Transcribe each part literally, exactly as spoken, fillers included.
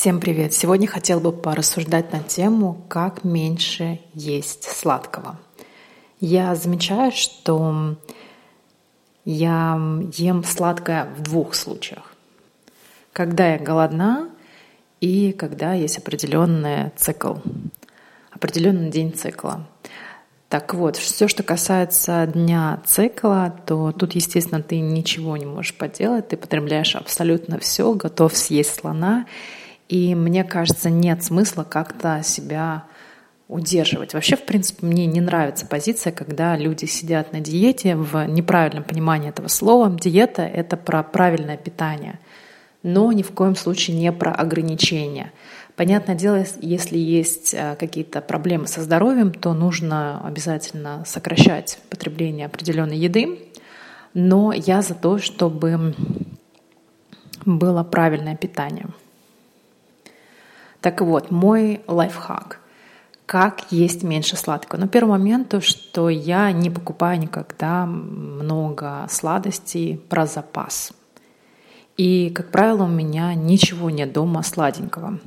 Всем привет! Сегодня хотела бы порассуждать на тему, как меньше есть сладкого. Я замечаю, что я ем сладкое в двух случаях. Когда я голодна и когда есть определенный цикл, определенный день цикла. Так вот, все, что касается дня цикла, то тут, естественно, ты ничего не можешь поделать, ты потребляешь абсолютно все, готов съесть слона. И мне кажется, нет смысла как-то себя удерживать. Вообще, в принципе, мне не нравится позиция, когда люди сидят на диете в неправильном понимании этого слова. Диета — это про правильное питание, но ни в коем случае не про ограничения. Понятное дело, если есть какие-то проблемы со здоровьем, то нужно обязательно сокращать потребление определенной еды. Но я за то, чтобы было правильное питание. Так вот, мой лайфхак. Как есть меньше сладкого? Ну, первый момент, то, что я не покупаю никогда много сладостей про запас. И, как правило, у меня ничего нет дома сладенького.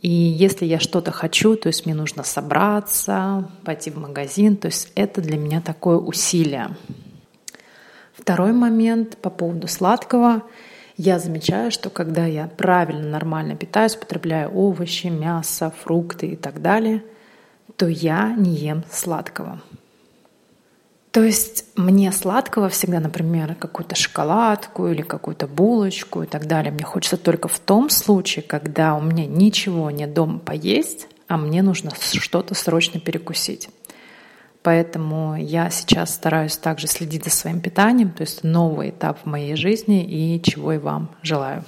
И если я что-то хочу, то есть мне нужно собраться, пойти в магазин, то есть это для меня такое усилие. Второй момент по поводу сладкого. Я замечаю, что когда я правильно, нормально питаюсь, потребляю овощи, мясо, фрукты и так далее, то я не ем сладкого. То есть мне сладкого всегда, например, какую-то шоколадку или какую-то булочку и так далее, мне хочется только в том случае, когда у меня ничего нет дома поесть, а мне нужно что-то срочно перекусить. Поэтому я сейчас стараюсь также следить за своим питанием, то есть новый этап в моей жизни, и чего и вам желаю.